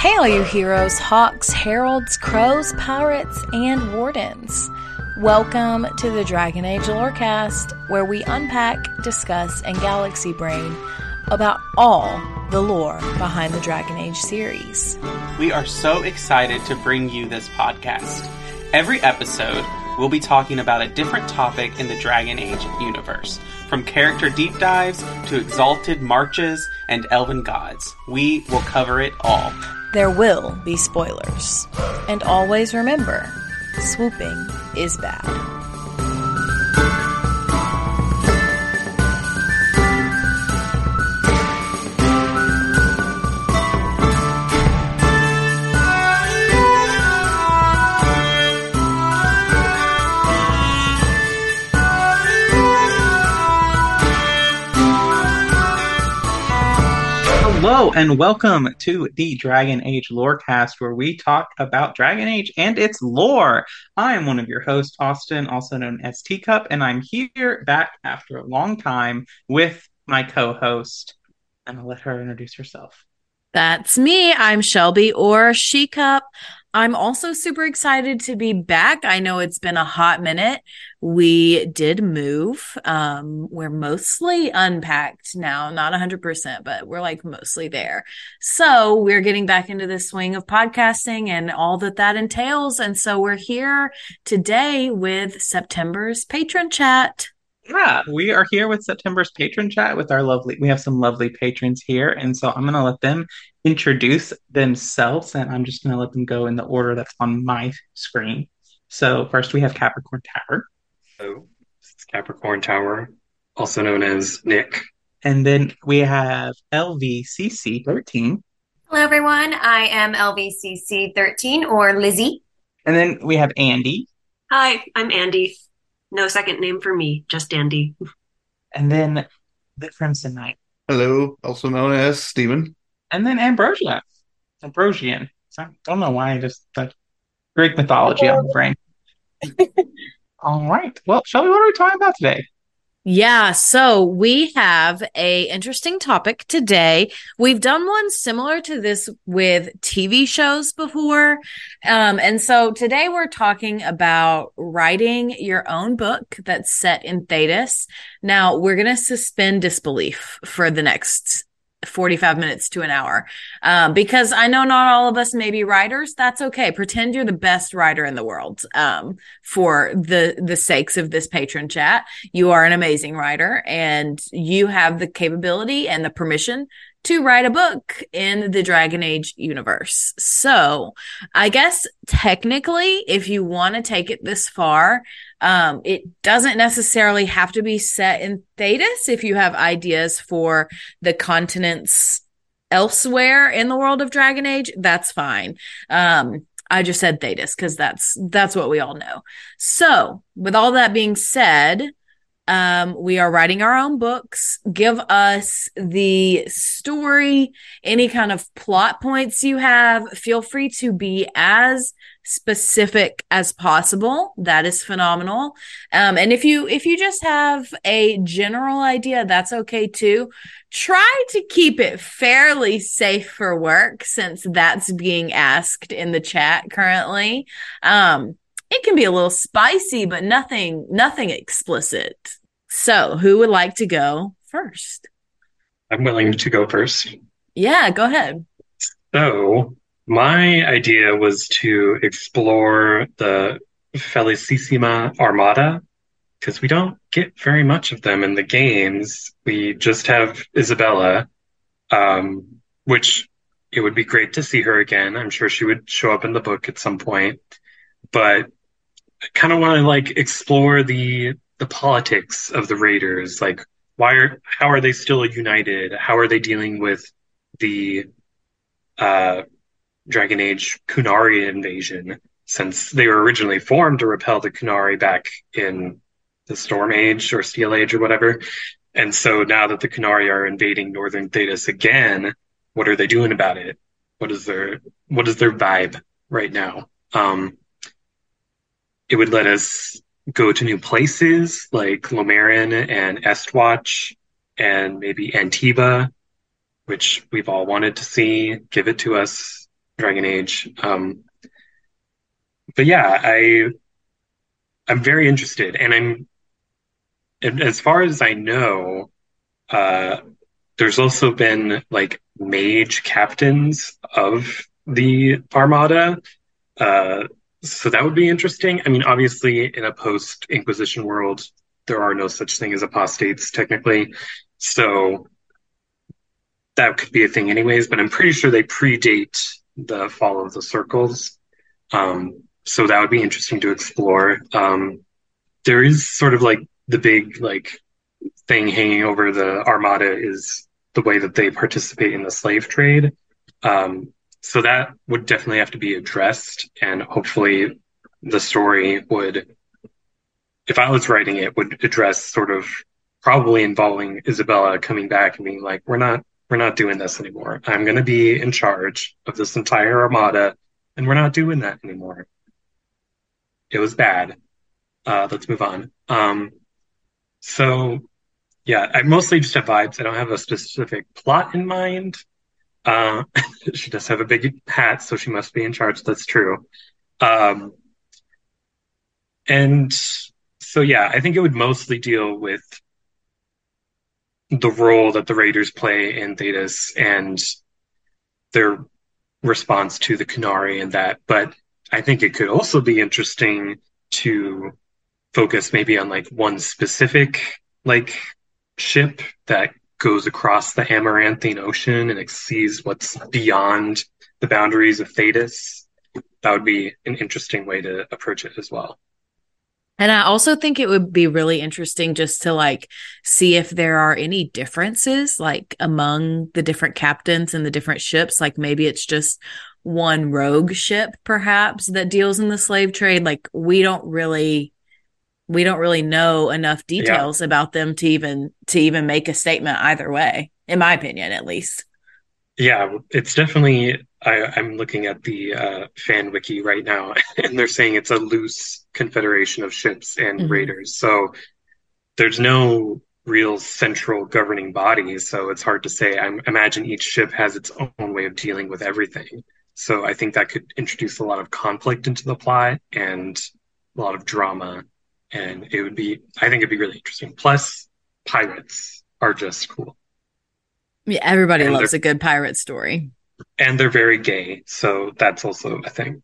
Hail, you heroes, hawks, heralds, crows, pirates, and wardens. Welcome to the Dragon Age Lorecast, where we unpack, discuss, and galaxy brain about all the lore behind the Dragon Age series. We are so excited to bring you this podcast. Every episode, we'll be talking about a different topic in the Dragon Age universe. From character deep dives to exalted marches and elven gods, we will cover it all. There will be spoilers. And always remember, swooping is bad. Hello and welcome to the Dragon Age Lorecast, where we talk about Dragon Age and its lore. I am one of your hosts, Austin, also known as Teacup, and I'm here back after a long time with my co-host, and I'll let her introduce herself. That's me. I'm Shelby, or She-Cup. I'm also super excited to be back. I know it's been a hot minute. We did move. We're mostly unpacked now, not 100%, but we're like mostly there. So we're getting back into the swing of podcasting and all that entails. And so we're here today with September's Patron Chat. Yeah, we are here with September's Patron Chat with our lovely, we have some lovely patrons here. And so I'm going to let them introduce themselves, and I'm just going to let them go in the order that's on my screen. So first we have Capricorn Tower. Hello, this is Capricorn Tower, also known as Nick. And then we have LVCC13. Hello, everyone. I am LVCC13, or Lizzie. And then we have Andy. Hi, I'm Andy. No second name for me, just Andy. And then the Crimson Knight. Hello, also known as Steven. And then Ambrosia. Ambrosian. So I don't know why, I just like Greek mythology on the brain. All right. Well, Shelby, what are we talking about today? Yeah, so we have an interesting topic today. We've done one similar to this with TV shows before. And so today we're talking about writing your own book that's set in Thedas. Now, we're going to suspend disbelief for the next 45 minutes to an hour, because I know not all of us may be writers. That's okay. Pretend you're the best writer in the world, for the sakes of this patron chat. You are an amazing writer, and you have the capability and the permission to write a book in the Dragon Age universe. So I guess technically, if you want to take it this far, it doesn't necessarily have to be set in Thedas. If you have ideas for the continents elsewhere in the world of Dragon Age, that's fine. I just said Thedas because that's what we all know. So with all that being said, we are writing our own books. Give us the story, any kind of plot points you have. Feel free to be as specific as possible. That is phenomenal. And if you just have a general idea, that's okay too. Try to keep it fairly safe for work, since that's being asked in the chat currently. It can be a little spicy, but nothing explicit. So who would like to go first? I'm willing to go first. Yeah, go ahead. So my idea was to explore the Felicissima Armada, because we don't get very much of them in the games. We just have Isabella, which it would be great to see her again. I'm sure she would show up in the book at some point. but I kind of want to like explore the politics of the Raiders. Like, how are they still united? How are they dealing with the Dragon Age Qunari invasion, since they were originally formed to repel the Qunari back in the Storm Age or Steel Age or whatever? And so now that the Qunari are invading Northern Thedas again, what are they doing about it? What is their vibe right now? It would let us go to new places like Lomaren and Estwatch and maybe Antiva, which we've all wanted to see. Give it to us, Dragon Age. But yeah, I'm very interested, and as far as I know, there's also been like mage captains of the Armada. So that would be interesting. I mean, obviously, in a post-Inquisition world, there are no such thing as apostates, technically. So that could be a thing anyways, but I'm pretty sure they predate the fall of the circles. So that would be interesting to explore. There is sort of like the big like thing hanging over the Armada is the way that they participate in the slave trade. So that would definitely have to be addressed, and hopefully the story would, if I was writing it, would address sort of probably involving Isabella coming back and being like, we're not doing this anymore. I'm going to be in charge of this entire Armada, and we're not doing that anymore. It was bad. Let's move on. So yeah, I mostly just have vibes. I don't have a specific plot in mind. She does have a big hat, so she must be in charge. That's true. And so, yeah, I think it would mostly deal with the role that the Raiders play in Thedas and their response to the Qunari and that. But I think it could also be interesting to focus maybe on like one specific like ship that goes across the Amaranthine Ocean and sees what's beyond the boundaries of Thedas. That would be an interesting way to approach it as well. And I also think it would be really interesting just to like see if there are any differences like among the different captains and the different ships. Like maybe it's just one rogue ship perhaps that deals in the slave trade. Like we don't really know enough details about them to even make a statement either way, in my opinion, at least. Yeah, it's definitely, I'm looking at the fan wiki right now, and they're saying it's a loose confederation of ships and raiders. So there's no real central governing body, so it's hard to say. I imagine each ship has its own way of dealing with everything. So I think that could introduce a lot of conflict into the plot and a lot of drama. And it would be, I think it'd be really interesting. Plus, pirates are just cool. Yeah, everybody loves a good pirate story. And they're very gay, so that's also a thing.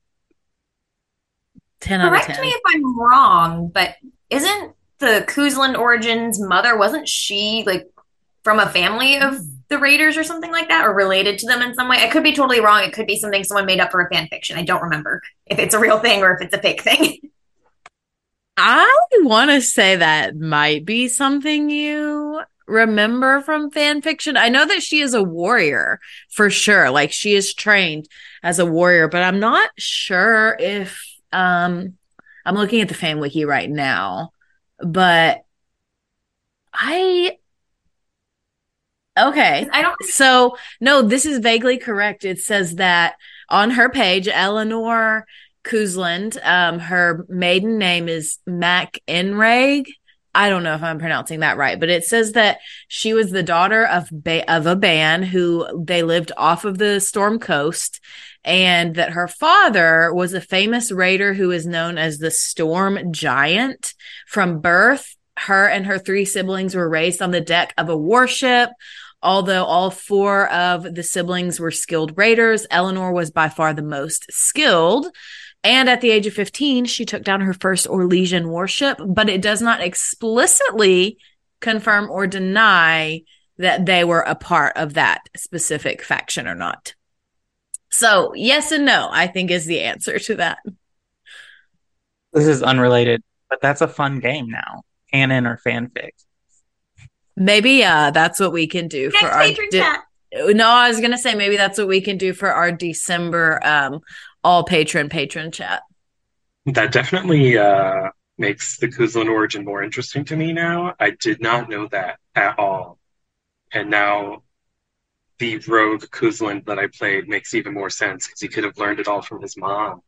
10 out of 10. Correct me if I'm wrong, but isn't the Kuzlin Origin's mother, wasn't she like from a family of the Raiders or something like that, or related to them in some way? I could be totally wrong. It could be something someone made up for a fan fiction. I don't remember if it's a real thing or if it's a fake thing. I want to say that might be something you remember from fan fiction. I know that she is a warrior for sure. Like she is trained as a warrior, but I'm not sure if I'm looking at the fan wiki right now, but So no, this is vaguely correct. It says that on her page, Eleanor Kuzland, her maiden name is Mac Enraig. I don't know if I'm pronouncing that right, but it says that she was the daughter of a Ban who they lived off of the Storm Coast, and that her father was a famous raider who is known as the Storm Giant. From birth, her and her three siblings were raised on the deck of a warship. Although all four of the siblings were skilled raiders, Eleanor was by far the most skilled. And at the age of 15, she took down her first Orlesian warship, but it does not explicitly confirm or deny that they were a part of that specific faction or not. So yes and no, I think, is the answer to that. This is unrelated, but that's a fun game now. Canon or fanfic. Maybe that's what we can do for our... No, I was going to say maybe that's what we can do for our December all patron chat. That definitely makes the Kuzlin origin more interesting to me now. I did not know that at all. And now the rogue Kuzlin that I played makes even more sense because he could have learned it all from his mom.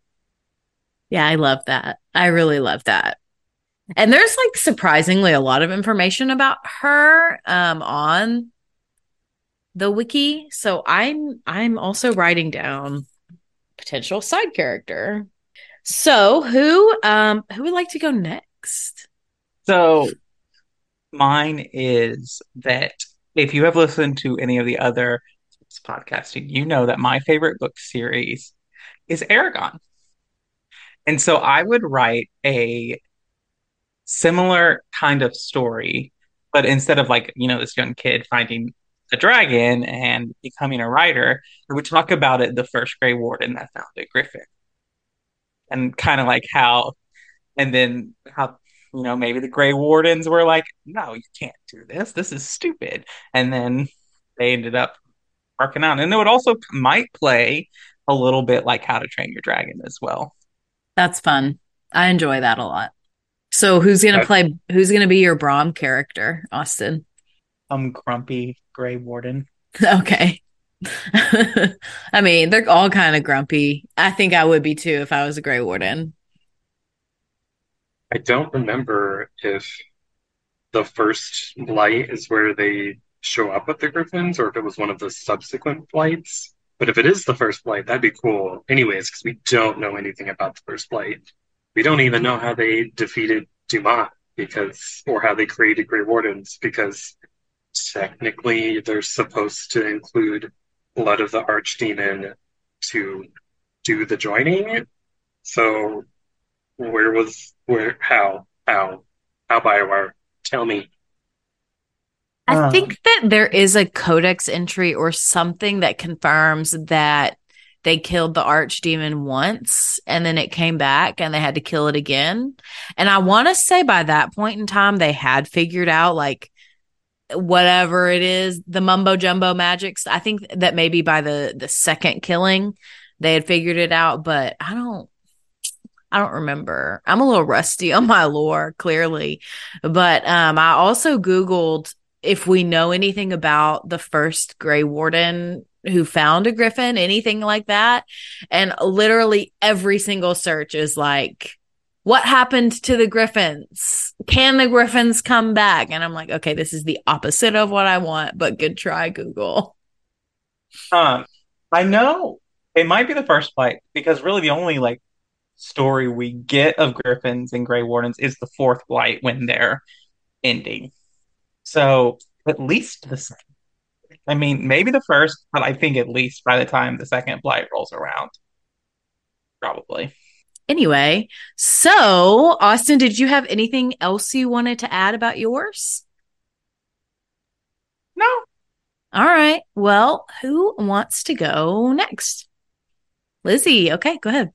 Yeah, I love that. I really love that. And there's like surprisingly a lot of information about her on the wiki. So I'm also writing down potential side character. So who would like to go next? So mine is that if you have listened to any of the other podcasting, you know that my favorite book series is Aragon. And so I would write a similar kind of story, but instead of like, you know, this young kid finding a dragon and becoming a writer, I would talk about it, the first Grey Warden that founded Griffin. And kind of like how, and then how, you know, maybe the Grey Wardens were like, no, you can't do this. This is stupid. And then they ended up working out. And it would also might play a little bit like How to Train Your Dragon as well. That's fun. I enjoy that a lot. So who's going to be your Braum character, Austin? Grumpy Grey Warden. Okay. I mean, they're all kind of grumpy. I think I would be too if I was a Grey Warden. I don't remember if the first light is where they show up with the Griffins or if it was one of the subsequent lights. But if it is the first light, that'd be cool. Anyways, because we don't know anything about the first light. We don't even know how they defeated Dumas or how they created Grey Wardens, because technically they're supposed to include Blood of the Archdemon to do the joining. So how BioWare? Tell me. I think that there is a codex entry or something that confirms that they killed the Archdemon once and then it came back and they had to kill it again. And I want to say by that point in time, they had figured out like whatever it is, the mumbo jumbo magics. I think that maybe by the second killing, they had figured it out, but I don't remember. I'm a little rusty on my lore, clearly. But I also Googled if we know anything about the first Grey Warden who found a Griffin, anything like that. And literally every single search is like, what happened to the Griffins? Can the Griffins come back? And I'm like, okay, this is the opposite of what I want, but good try, Google. I know it might be the first flight, because really the only like story we get of Griffins and Grey Wardens is the fourth flight when they're ending. So at least the second. I mean, maybe the first, but I think at least by the time the second flight rolls around, probably. Anyway, so Austin, did you have anything else you wanted to add about yours? No. All right. Well, who wants to go next? Lizzie. Okay, go ahead.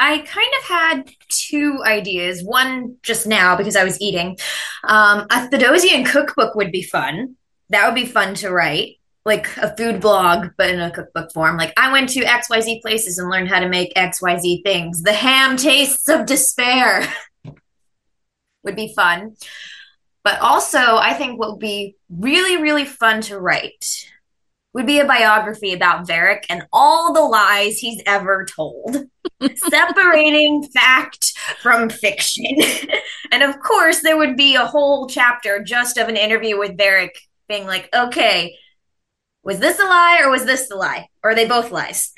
I kind of had two ideas. One just now because I was eating. A Theodosian cookbook would be fun. That would be fun to write. Like a food blog, but in a cookbook form. Like, I went to XYZ places and learned how to make XYZ things. The ham tastes of despair would be fun. But also, I think what would be really, really fun to write would be a biography about Varric and all the lies he's ever told. Separating fact from fiction. And of course, there would be a whole chapter just of an interview with Varric being like, okay, was this a lie or was this a lie? Or are they both lies?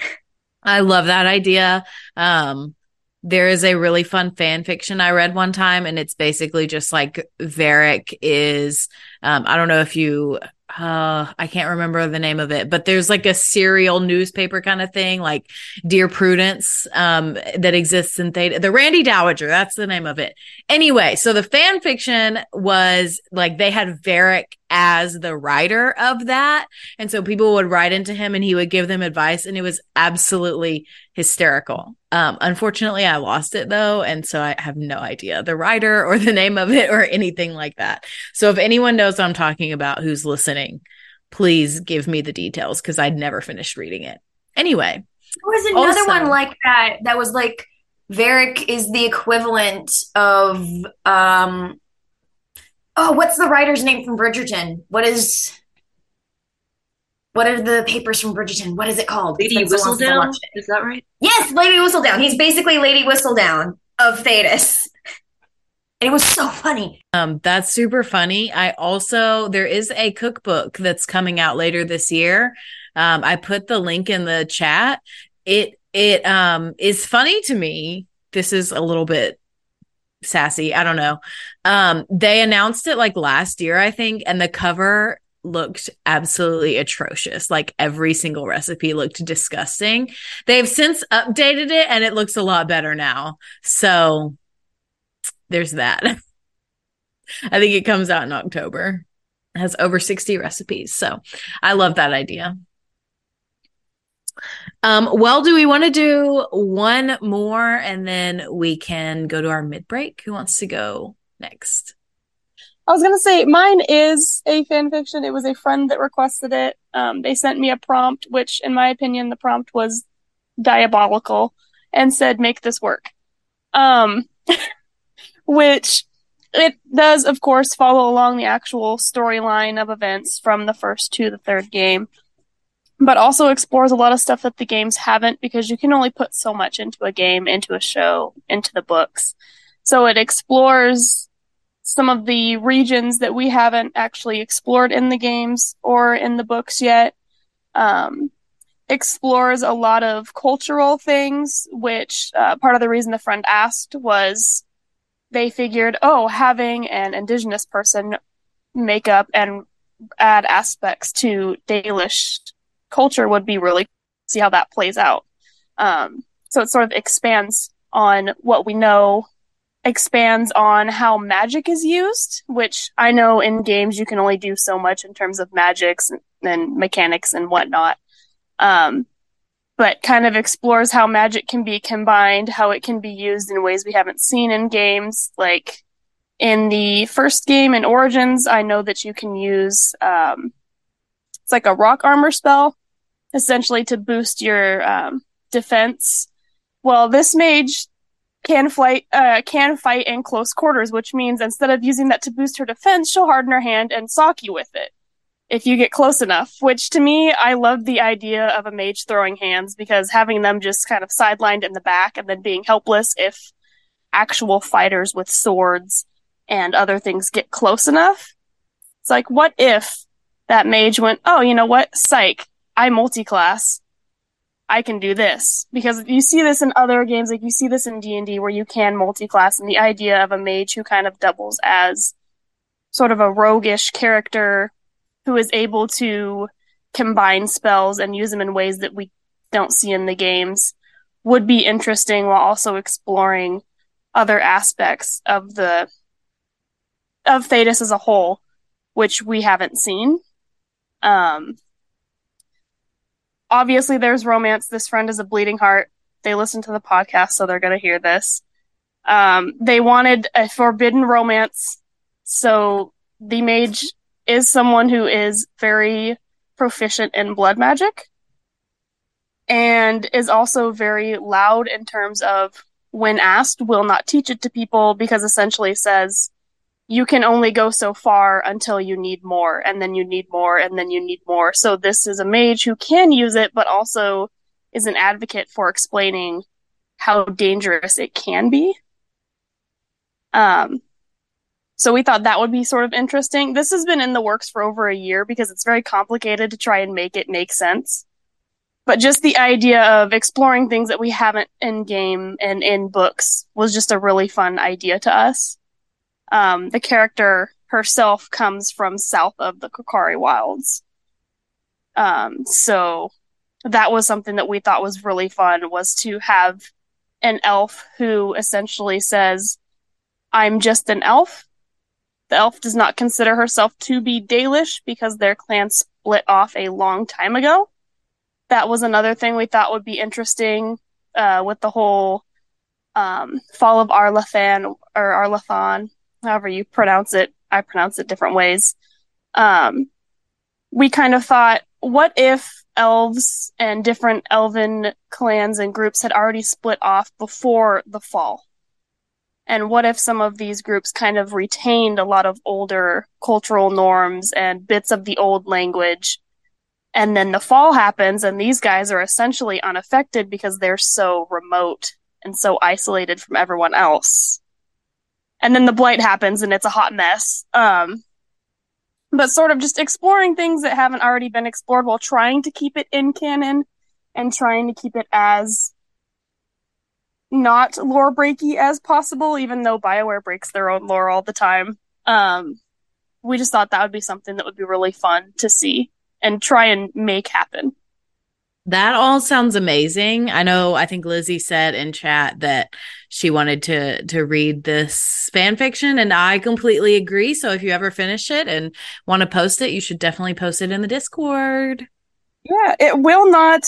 I love that idea. There is a really fun fan fiction I read one time, and it's basically just like Varric is, I don't know if you, I can't remember the name of it, but there's like a serial newspaper kind of thing, like Dear Prudence, that exists in Thedas. The Randy Dowager, that's the name of it. Anyway, so the fan fiction was like they had Varric as the writer of that. And so people would write into him and he would give them advice. And it was absolutely hysterical. Unfortunately, I lost it, though, and so I have no idea the writer or the name of it or anything like that. So if anyone knows what I'm talking about who's listening, please give me the details because I'd never finished reading it. Anyway. There was another one like that was like Varric is the equivalent of what's the writer's name from Bridgerton? What are the papers from Bridgerton? What is it called? Lady Whistledown? Is that right? Yes, Lady Whistledown. He's basically Lady Whistledown of Thedas. And it was so funny. That's super funny. There is a cookbook that's coming out later this year. I put the link in the chat. It is funny to me. This is a little bit sassy. I don't know. They announced it like last year, I think. And the cover looked absolutely atrocious. Like every single recipe looked disgusting. They've since updated it and it looks a lot better now. So there's that. I think it comes out in October. It has over 60 recipes. So I love that idea. Do we want to do one more and then we can go to our mid-break? Who wants to go next? I was going to say mine is a fan fiction. It was a friend that requested it. They sent me a prompt, which in my opinion, the prompt was diabolical and said, make this work. Which it does, of course, follow along the actual storyline of events from the first to the third game, but also explores a lot of stuff that the games haven't because you can only put so much into a game, into a show, into the books. So it explores some of the regions that we haven't actually explored in the games or in the books yet. Explores a lot of cultural things, which part of the reason the friend asked was they figured, having an indigenous person make up and add aspects to Dalish culture would be really cool to see how that plays out. So it sort of expands on what we know, expands on how magic is used, which I know in games you can only do so much in terms of magics and mechanics and whatnot, but kind of explores how magic can be combined, how it can be used in ways we haven't seen in games. Like in the first game in Origins, I know that you can use it's like a rock armor spell essentially to boost your defense. Well, this mage can fight in close quarters, which means instead of using that to boost her defense, she'll harden her hand and sock you with it if you get close enough, which to me, I love the idea of a mage throwing hands because having them just kind of sidelined in the back and then being helpless if actual fighters with swords and other things get close enough. It's like, what if that mage went, you know what? Psych, I multi-class. I can do this. Because you see this in other games, like you see this in D&D where you can multi-class, and the idea of a mage who kind of doubles as sort of a roguish character who is able to combine spells and use them in ways that we don't see in the games would be interesting, while also exploring other aspects of Thedas as a whole, which we haven't seen. Obviously, there's romance. This friend is a bleeding heart. They listen to the podcast, so they're going to hear this. They wanted a forbidden romance. So the mage is someone who is very proficient in blood magic and is also very loud in terms of, when asked, will not teach it to people because essentially says, you can only go so far until you need more, and then you need more, and then you need more. So this is a mage who can use it, but also is an advocate for explaining how dangerous it can be. So we thought that would be sort of interesting. This has been in the works for over a year because it's very complicated to try and make it make sense. But just the idea of exploring things that we haven't in game and in books was just a really fun idea to us. The character herself comes from south of the Qunari wilds. So that was something that we thought was really fun, was to have an elf who essentially says, I'm just an elf. The elf does not consider herself to be Dalish because their clan split off a long time ago. That was another thing we thought would be interesting. with the whole fall of Arlathan or Arlathan, however you pronounce it. I pronounce it different ways. We kind of thought, what if elves and different elven clans and groups had already split off before the fall? And what if some of these groups kind of retained a lot of older cultural norms and bits of the old language? And then the fall happens, and these guys are essentially unaffected because they're so remote and so isolated from everyone else. And then the blight happens, and it's a hot mess. But sort of just exploring things that haven't already been explored while trying to keep it in canon and trying to keep it as not lore breaky as possible, even though BioWare breaks their own lore all the time. We just thought that would be something that would be really fun to see and try and make happen. That all sounds amazing. I think Lizzie said in chat that she wanted to read this fan fiction, and I completely agree. So if you ever finish it and want to post it, you should definitely post it in the Discord. Yeah, it will not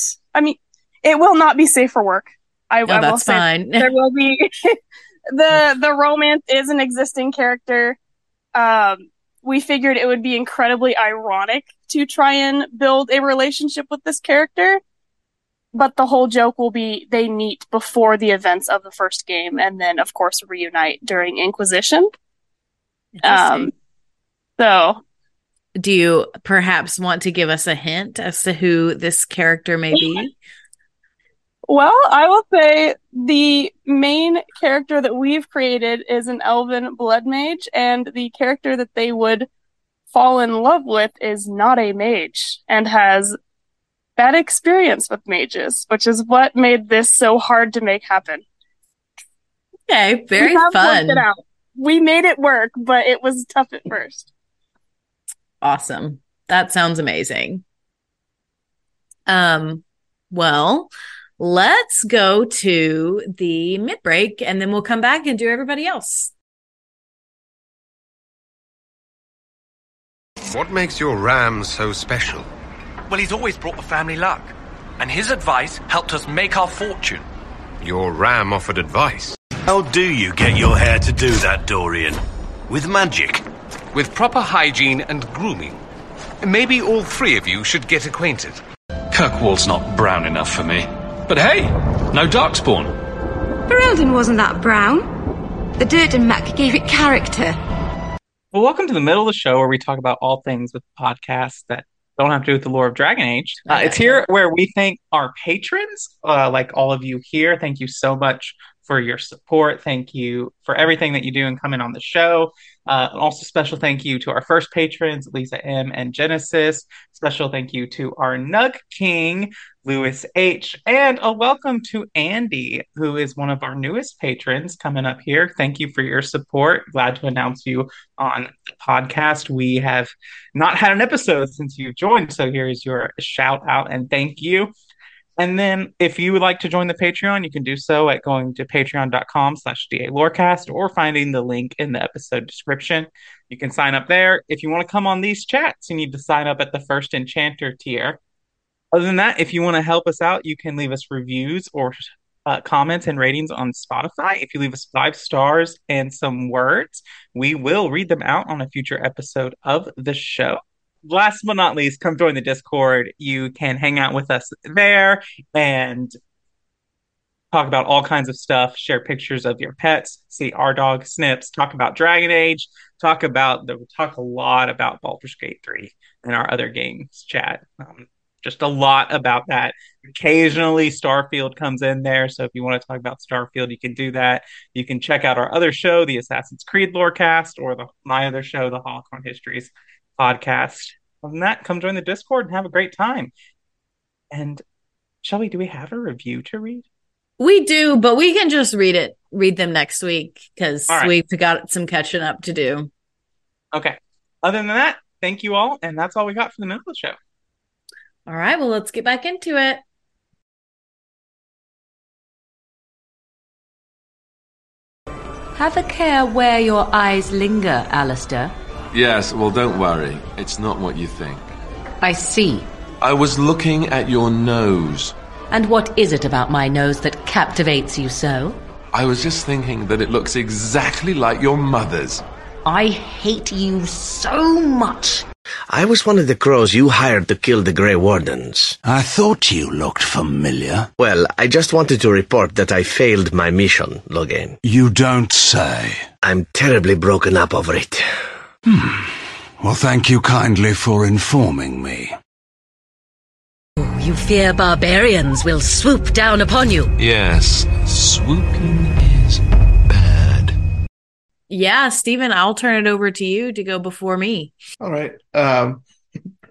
be safe for work. I will say fine. There will be the romance is an existing character. We figured it would be incredibly ironic to try and build a relationship with this character, but the whole joke will be they meet before the events of the first game and then, of course, reunite during Inquisition. So do you perhaps want to give us a hint as to who this character may be? Well, I will say the main character that we've created is an elven blood mage, and the character that they would fall in love with is not a mage and has bad experience with mages, which is what made this so hard to make happen. Okay, very fun. We made it work, but it was tough at first. Awesome. That sounds amazing. Well, let's go to the mid-break, and then we'll come back and do everybody else. What makes your ram so special? Well, he's always brought the family luck, and his advice helped us make our fortune. Your ram offered advice? How do you get your hair to do that, Dorian? With magic? With proper hygiene and grooming. Maybe all three of you should get acquainted. Kirkwall's not brown enough for me. But hey, no darkspawn. Ferelden wasn't that brown. The dirt and muck gave it character. Well, welcome to the middle of the show where we talk about all things with podcasts that don't have to do with the lore of Dragon Age. It's here where we thank our patrons, like all of you here. Thank you so much for your support. Thank you for everything that you do and coming on the show. Also, special thank you to our first patrons, Lisa M. and Genesis. Special thank you to our Nug King, Lewis H. And a welcome to Andy, who is one of our newest patrons coming up here. Thank you for your support. Glad to announce you on the podcast. We have not had an episode since you've joined, so here is your shout out and thank you. And then if you would like to join the Patreon, you can do so at going to patreon.com/DALorecast or finding the link in the episode description. You can sign up there. If you want to come on these chats, you need to sign up at the first Enchanter tier. Other than that, if you want to help us out, you can leave us reviews or comments and ratings on Spotify. If you leave us 5 stars and some words, we will read them out on a future episode of the show. Last but not least, come join the Discord. You can hang out with us there and talk about all kinds of stuff, share pictures of your pets, see our dog Snips, talk about Dragon Age, talk a lot about Baldur's Gate 3 and our other games chat. Just a lot about that. Occasionally, Starfield comes in there. So if you want to talk about Starfield, you can do that. You can check out our other show, the Assassin's Creed Lorecast, or my other show, the Hawthorne Histories podcast. Other than that, come join the Discord and have a great time. And Shelby, do we have a review to read? We do, but we can just read them next week because We've got some catching up to do. Okay. Other than that, thank you all. And that's all we got for the middle of the show. All right, well, let's get back into it. Have a care where your eyes linger, Alistair. Yes, well, don't worry. It's not what you think. I see. I was looking at your nose. And what is it about my nose that captivates you so? I was just thinking that it looks exactly like your mother's. I hate you so much. I was one of the crows you hired to kill the Grey Wardens. I thought you looked familiar. Well, I just wanted to report that I failed my mission, Logain. You don't say. I'm terribly broken up over it. Well, thank you kindly for informing me. You fear barbarians will swoop down upon you. Yes, swooping is bad. Yeah, Stephen, I'll turn it over to you to go before me. All right.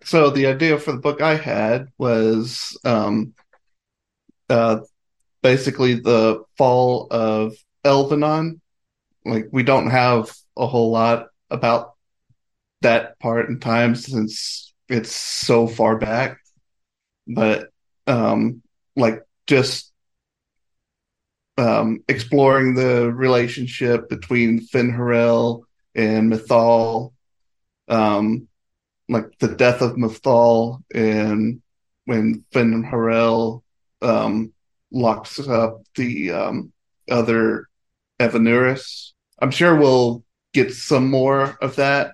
So the idea for the book I had was basically the fall of Elvenon. Like, we don't have a whole lot about that part in time since it's so far back. But, exploring the relationship between Fen'Harel and Mythal, the death of Mythal and when Fen'Harel locks up the other Evanuris. I'm sure we'll get some more of that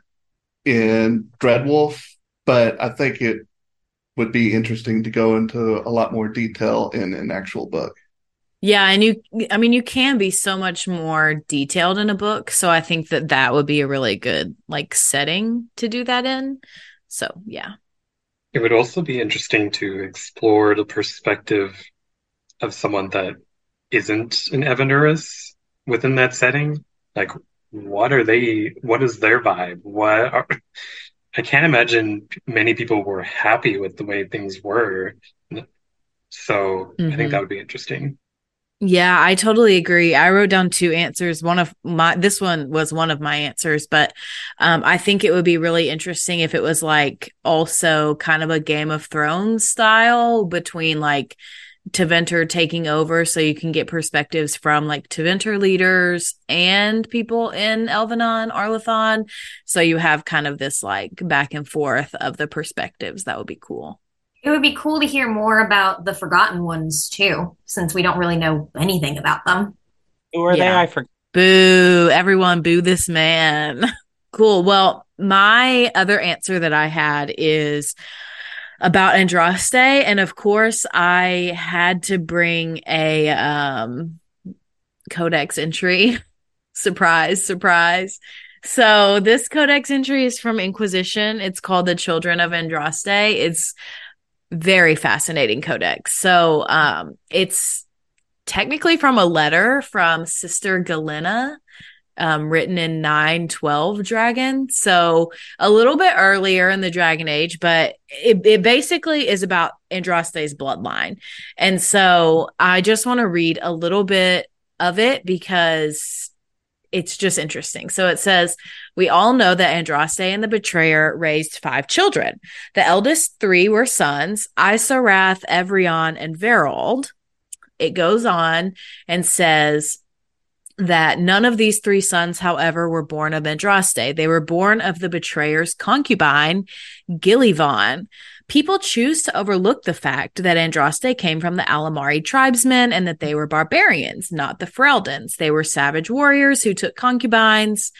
in Dreadwolf, but I think it would be interesting to go into a lot more detail in an actual book. Yeah, and you can be so much more detailed in a book, so I think that would be a really good, setting to do that in. So, yeah. It would also be interesting to explore the perspective of someone that isn't an Evanuris within that setting. Like, what is their vibe? I can't imagine many people were happy with the way things were. So I think that would be interesting. Yeah, I totally agree. I wrote down two answers. This one was one of my answers, but I think it would be really interesting if it was also kind of a Game of Thrones style between Tevinter taking over, so you can get perspectives from Tevinter leaders and people in Elvenon, Arlathan. So you have kind of this back and forth of the perspectives. That would be cool. It would be cool to hear more about the Forgotten Ones too, since we don't really know anything about them. Who are they? I forgot. Boo. Everyone boo this man. Cool. Well, my other answer that I had is about Andraste, and of course I had to bring a codex entry. Surprise, surprise. So this codex entry is from Inquisition. It's called The Children of Andraste. It's very fascinating codex. So it's technically from a letter from Sister Galena, written in 912 Dragon, so a little bit earlier in the Dragon Age, but it basically is about Andraste's bloodline. And so I just want to read a little bit of it because it's just interesting. So it says, we all know that Andraste and the Betrayer raised 5 children. The eldest 3 were sons, Isarath, Evrion, and Verold. It goes on and says that none of these 3 sons, however, were born of Andraste. They were born of the Betrayer's concubine, Gillivan. People choose to overlook the fact that Andraste came from the Alamari tribesmen and that they were barbarians, not the Fereldens. They were savage warriors who took concubines.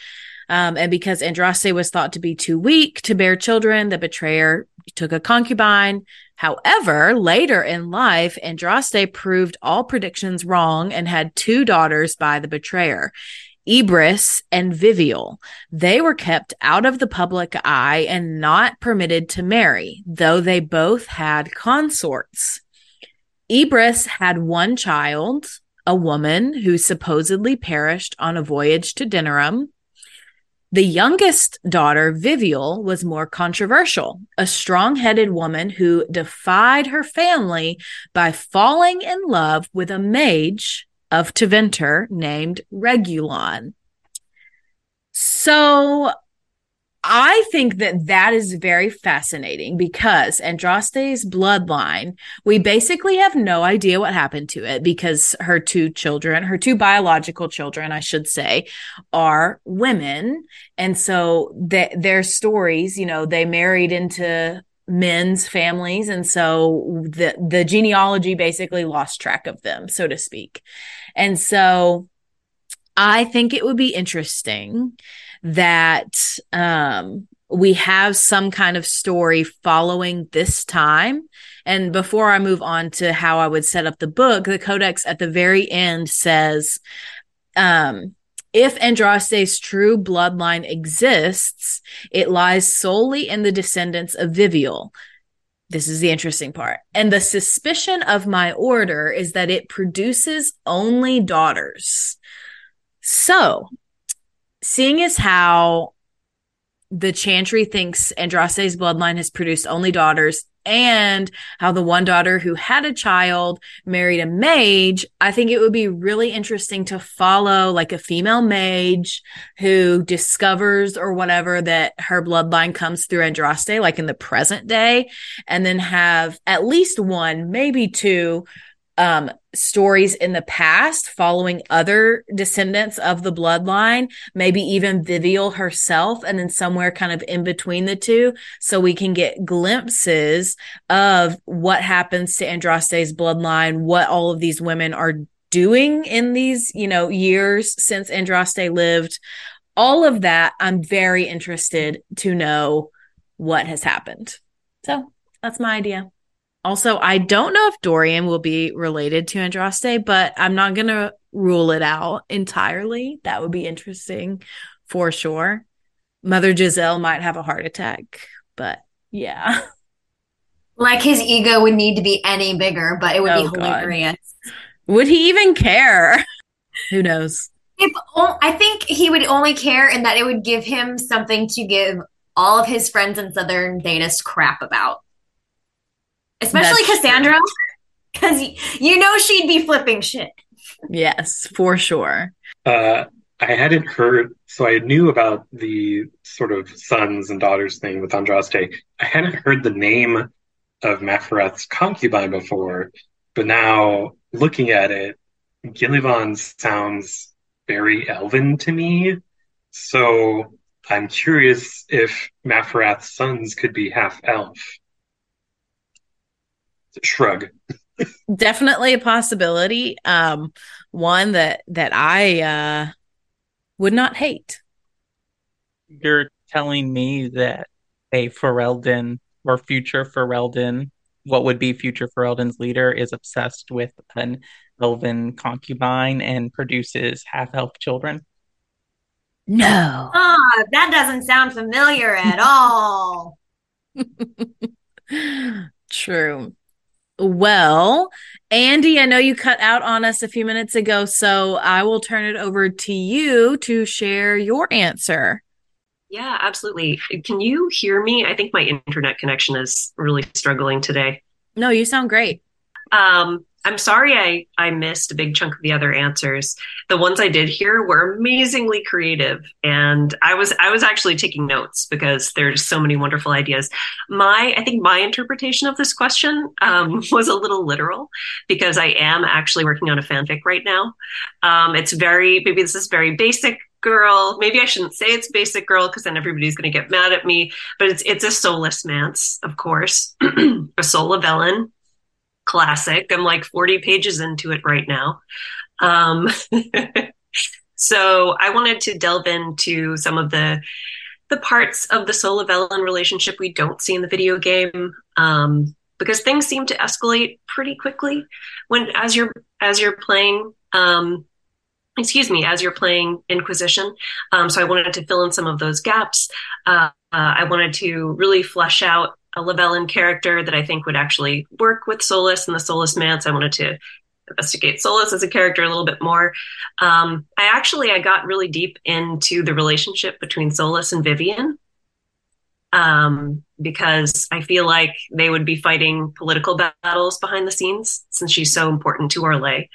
And because Andraste was thought to be too weak to bear children, the Betrayer took a concubine. However, later in life, Andraste proved all predictions wrong and had 2 daughters by the Betrayer, Ibris and Vivial. They were kept out of the public eye and not permitted to marry, though they both had consorts. Ibris had 1 child, a woman who supposedly perished on a voyage to Denarum. The youngest daughter, Vivial, was more controversial, a strong-headed woman who defied her family by falling in love with a mage of Tevinter named Regulon. So I think that is very fascinating because Andraste's bloodline, we basically have no idea what happened to it because her 2 biological children, I should say, are women. And so their stories, they married into men's families, and so the genealogy basically lost track of them, so to speak. And so I think it would be interesting that we have some kind of story following this time. And before I move on to how I would set up the book, the codex at the very end says, if Andraste's true bloodline exists, it lies solely in the descendants of Vivial. This is the interesting part. And the suspicion of my order is that it produces only daughters. So, seeing as how the Chantry thinks Andraste's bloodline has produced only daughters, and how the one daughter who had a child married a mage, I think it would be really interesting to follow like a female mage who discovers or whatever that her bloodline comes through Andraste, like in the present day, and then have at least one, maybe two stories in the past following other descendants of the bloodline, maybe even Vivial herself, and then somewhere kind of in between the two, so we can get glimpses of what happens to Andraste's bloodline, what all of these women are doing in these, you know, years since Andraste lived. All of that, I'm very interested to know what has happened. So that's my idea. Also, I don't know if Dorian will be related to Andraste, but I'm not going to rule it out entirely. That would be interesting for sure. Mother Giselle might have a heart attack, but yeah. Like, his ego would need to be any bigger, but it would be hilarious. God. Would he even care? Who knows? I think he would only care in that it would give him something to give all of his friends in Southern Thedas crap about. Especially That's Cassandra, because you know she'd be flipping shit. Yes, for sure. I hadn't heard, so I knew about the sort of sons and daughters thing with Andraste. I hadn't heard the name of Maferath's concubine before, but now looking at it, Gillivan sounds very elven to me. So I'm curious if Maferath's sons could be half-elf. Shrug. Definitely a possibility. One that I would not hate. You're telling me that a Ferelden or future Ferelden, what would be future Ferelden's leader, is obsessed with an elven concubine and produces half-elf children? No. Oh, that doesn't sound familiar at all. True. Well, Andy, I know you cut out on us a few minutes ago, so I will turn it over to you to share your answer. Yeah, absolutely. Can you hear me? I think my internet connection is really struggling today. No, you sound great. I'm sorry I missed a big chunk of the other answers. The ones I did hear were amazingly creative, and I was actually taking notes because there's so many wonderful ideas. I think my interpretation of this question was a little literal, because I am actually working on a fanfic right now. Maybe this is very basic girl. Maybe I shouldn't say it's basic girl, because then everybody's going to get mad at me. But it's a Solas manse, of course, a Lavellan. Classic. I'm like 40 pages into it right now. So I wanted to delve into some of the parts of the Lavellan relationship we don't see in the video game, because things seem to escalate pretty quickly as you're playing. As you're playing Inquisition. So I wanted to fill in some of those gaps. I wanted to really flesh out a Lavellan character that I think would actually work with Solas and the Solas manse. I wanted to investigate Solas as a character a little bit more. I got really deep into the relationship between Solas and Vivian, because I feel like they would be fighting political battles behind the scenes, since she's so important to Orlais.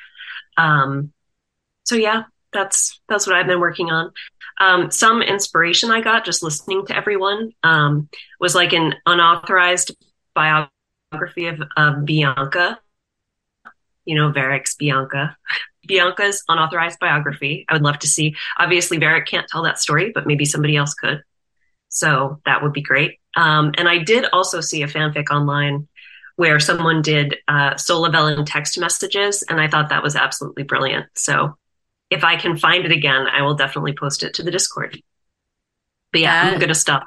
So yeah, that's what I've been working on. Some inspiration I got just listening to everyone was like an unauthorized biography of Bianca. You know, Varric's Bianca. Bianca's unauthorized biography. I would love to see. Obviously, Varric can't tell that story, but maybe somebody else could. So that would be great. And I did also see a fanfic online where someone did Lavellan text messages, and I thought that was absolutely brilliant. So if I can find it again, I will definitely post it to the Discord. But yeah, I'm going to stop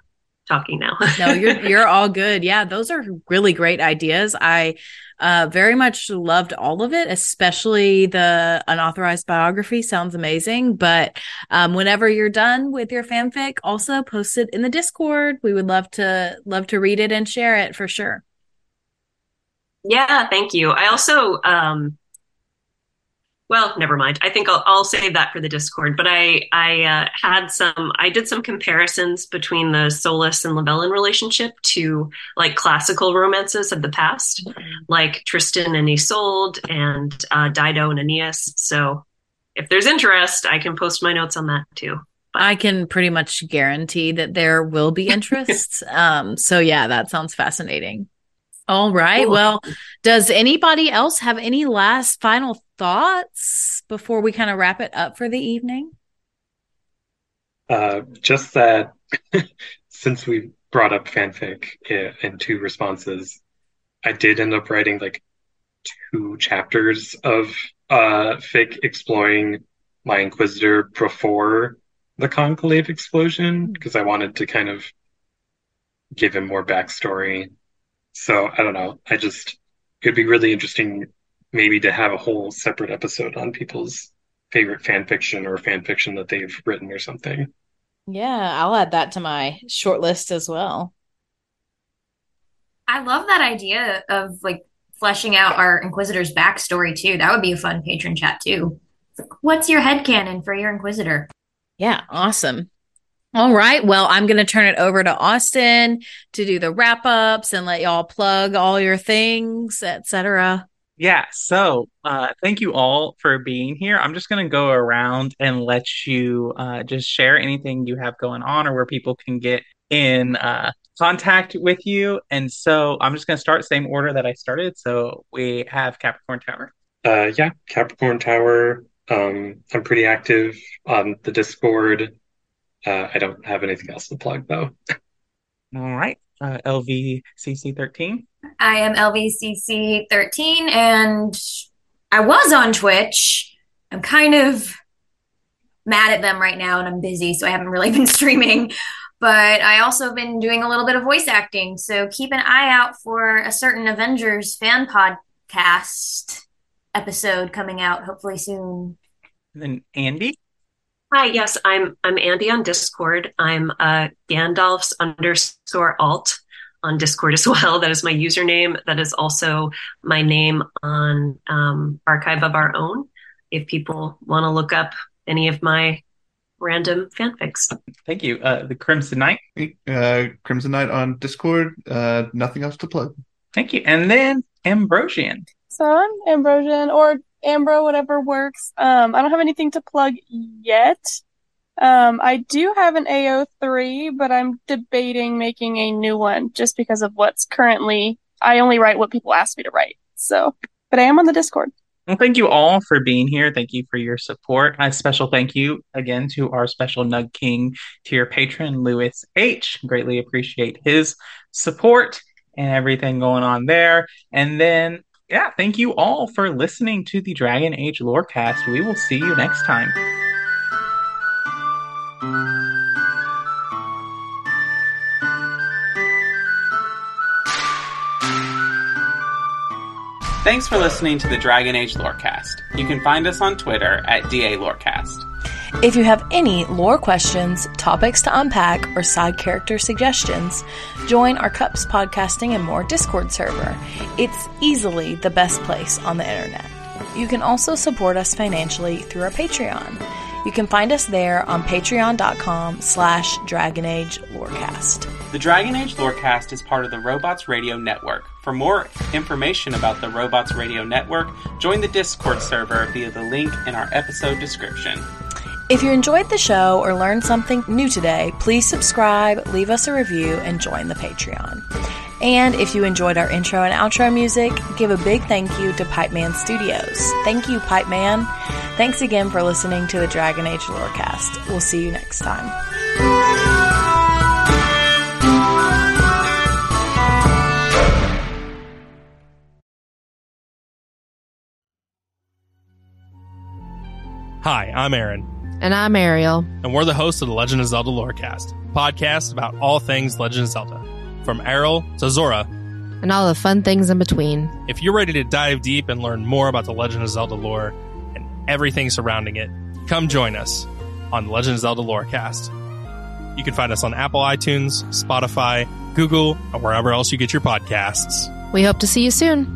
talking now. No, you're all good. Yeah, those are really great ideas. I very much loved all of it, especially the unauthorized biography. Sounds amazing. But whenever you're done with your fanfic, also post it in the Discord. We would love to read it and share it for sure. Yeah, thank you. I also, never mind. I think I'll save that for the Discord. But I did some comparisons between the Solas and Lavellan relationship to like classical romances of the past, like Tristan and Isolde and Dido and Aeneas. So if there's interest, I can post my notes on that too. But I can pretty much guarantee that there will be interest. So yeah, that sounds fascinating. All right. Cool. Well, does anybody else have any last final thoughts before we kind of wrap it up for the evening? Just that since we brought up fanfic in two responses, I did end up writing like 2 chapters of fic exploring my Inquisitor before the Conclave explosion, because I wanted to kind of give him more backstory. So I don't know. It'd be really interesting maybe to have a whole separate episode on people's favorite fan fiction or fan fiction that they've written or something. Yeah, I'll add that to my short list as well. I love that idea of like fleshing out our Inquisitor's backstory too. That would be a fun patron chat too. What's your headcanon for your Inquisitor? Yeah, awesome. All right. Well, I'm going to turn it over to Austin to do the wrap ups and let y'all plug all your things, etc. Yeah. So thank you all for being here. I'm just going to go around and let you just share anything you have going on or where people can get in contact with you. And so I'm just going to start same order that I started. So we have Capricorn Tower. Capricorn Tower. I'm pretty active on the Discord. I don't have anything else to plug, though. All right. LVCC13. I am LVCC13, and I was on Twitch. I'm kind of mad at them right now, and I'm busy, so I haven't really been streaming. But I also have been doing a little bit of voice acting, so keep an eye out for a certain Avengers fan podcast episode coming out hopefully soon. And then Andy? Hi, yes, I'm Andy on Discord. I'm Gandalf's _alt on Discord as well. That is my username. That is also my name on Archive of Our Own, if people want to look up any of my random fanfics. Thank you. The Crimson Knight. Crimson Knight on Discord. Nothing else to plug. Thank you. And then Ambrosian. So I'm Ambrosian, or Ambro, whatever works. I don't have anything to plug yet. I do have an AO3, but I'm debating making a new one just because of what's currently. I only write what people ask me to write. So, but I am on the Discord. Well, thank you all for being here. Thank you for your support. A special thank you again to our special Nug King tier patron, Lewis H. Greatly appreciate his support and everything going on there. And then yeah, thank you all for listening to the Dragon Age Lorecast. We will see you next time. Thanks for listening to the Dragon Age Lorecast. You can find us on Twitter at DA Lorecast. If you have any lore questions, topics to unpack, or side character suggestions, join our Cups Podcasting and More Discord server. It's easily the best place on the internet. You can also support us financially through our Patreon. You can find us there on patreon.com/Dragon Age Lorecast. The Dragon Age Lorecast is part of the Robots Radio Network. For more information about the Robots Radio Network, join the Discord server via the link in our episode description. If you enjoyed the show or learned something new today, please subscribe, leave us a review, and join the Patreon. And if you enjoyed our intro and outro music, give a big thank you to Pipeman Studios. Thank you, Pipeman. Thanks again for listening to the Dragon Age Lorecast. We'll see you next time. Hi, I'm Aaron. And I'm Ariel. And we're the hosts of the Legend of Zelda Lorecast, a podcast about all things Legend of Zelda, from Ariel to Zora, and all the fun things in between. If you're ready to dive deep and learn more about the Legend of Zelda lore and everything surrounding it, come join us on Legend of Zelda Lorecast. You can find us on Apple iTunes, Spotify, Google, or wherever else you get your podcasts. We hope to see you soon.